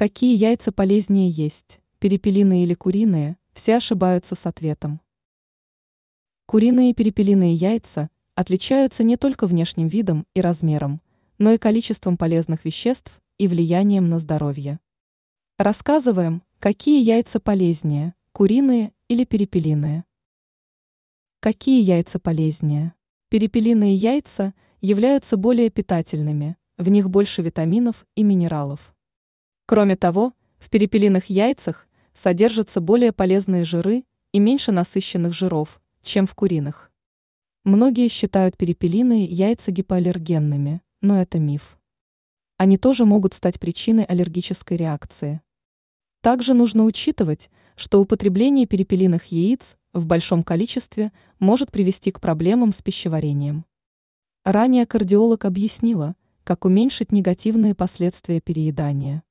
Какие яйца полезнее есть, перепелиные или куриные, все ошибаются с ответом. Куриные и перепелиные яйца отличаются не только внешним видом и размером, но и количеством полезных веществ и влиянием на здоровье. Рассказываем, какие яйца полезнее, куриные или перепелиные. Какие яйца полезнее? Перепелиные яйца являются более питательными, в них больше витаминов и минералов. Кроме того, в перепелиных яйцах содержатся более полезные жиры и меньше насыщенных жиров, чем в куриных. Многие считают перепелиные яйца гипоаллергенными, но это миф. Они тоже могут стать причиной аллергической реакции. Также нужно учитывать, что употребление перепелиных яиц в большом количестве может привести к проблемам с пищеварением. Ранее кардиолог объяснила, как уменьшить негативные последствия переедания.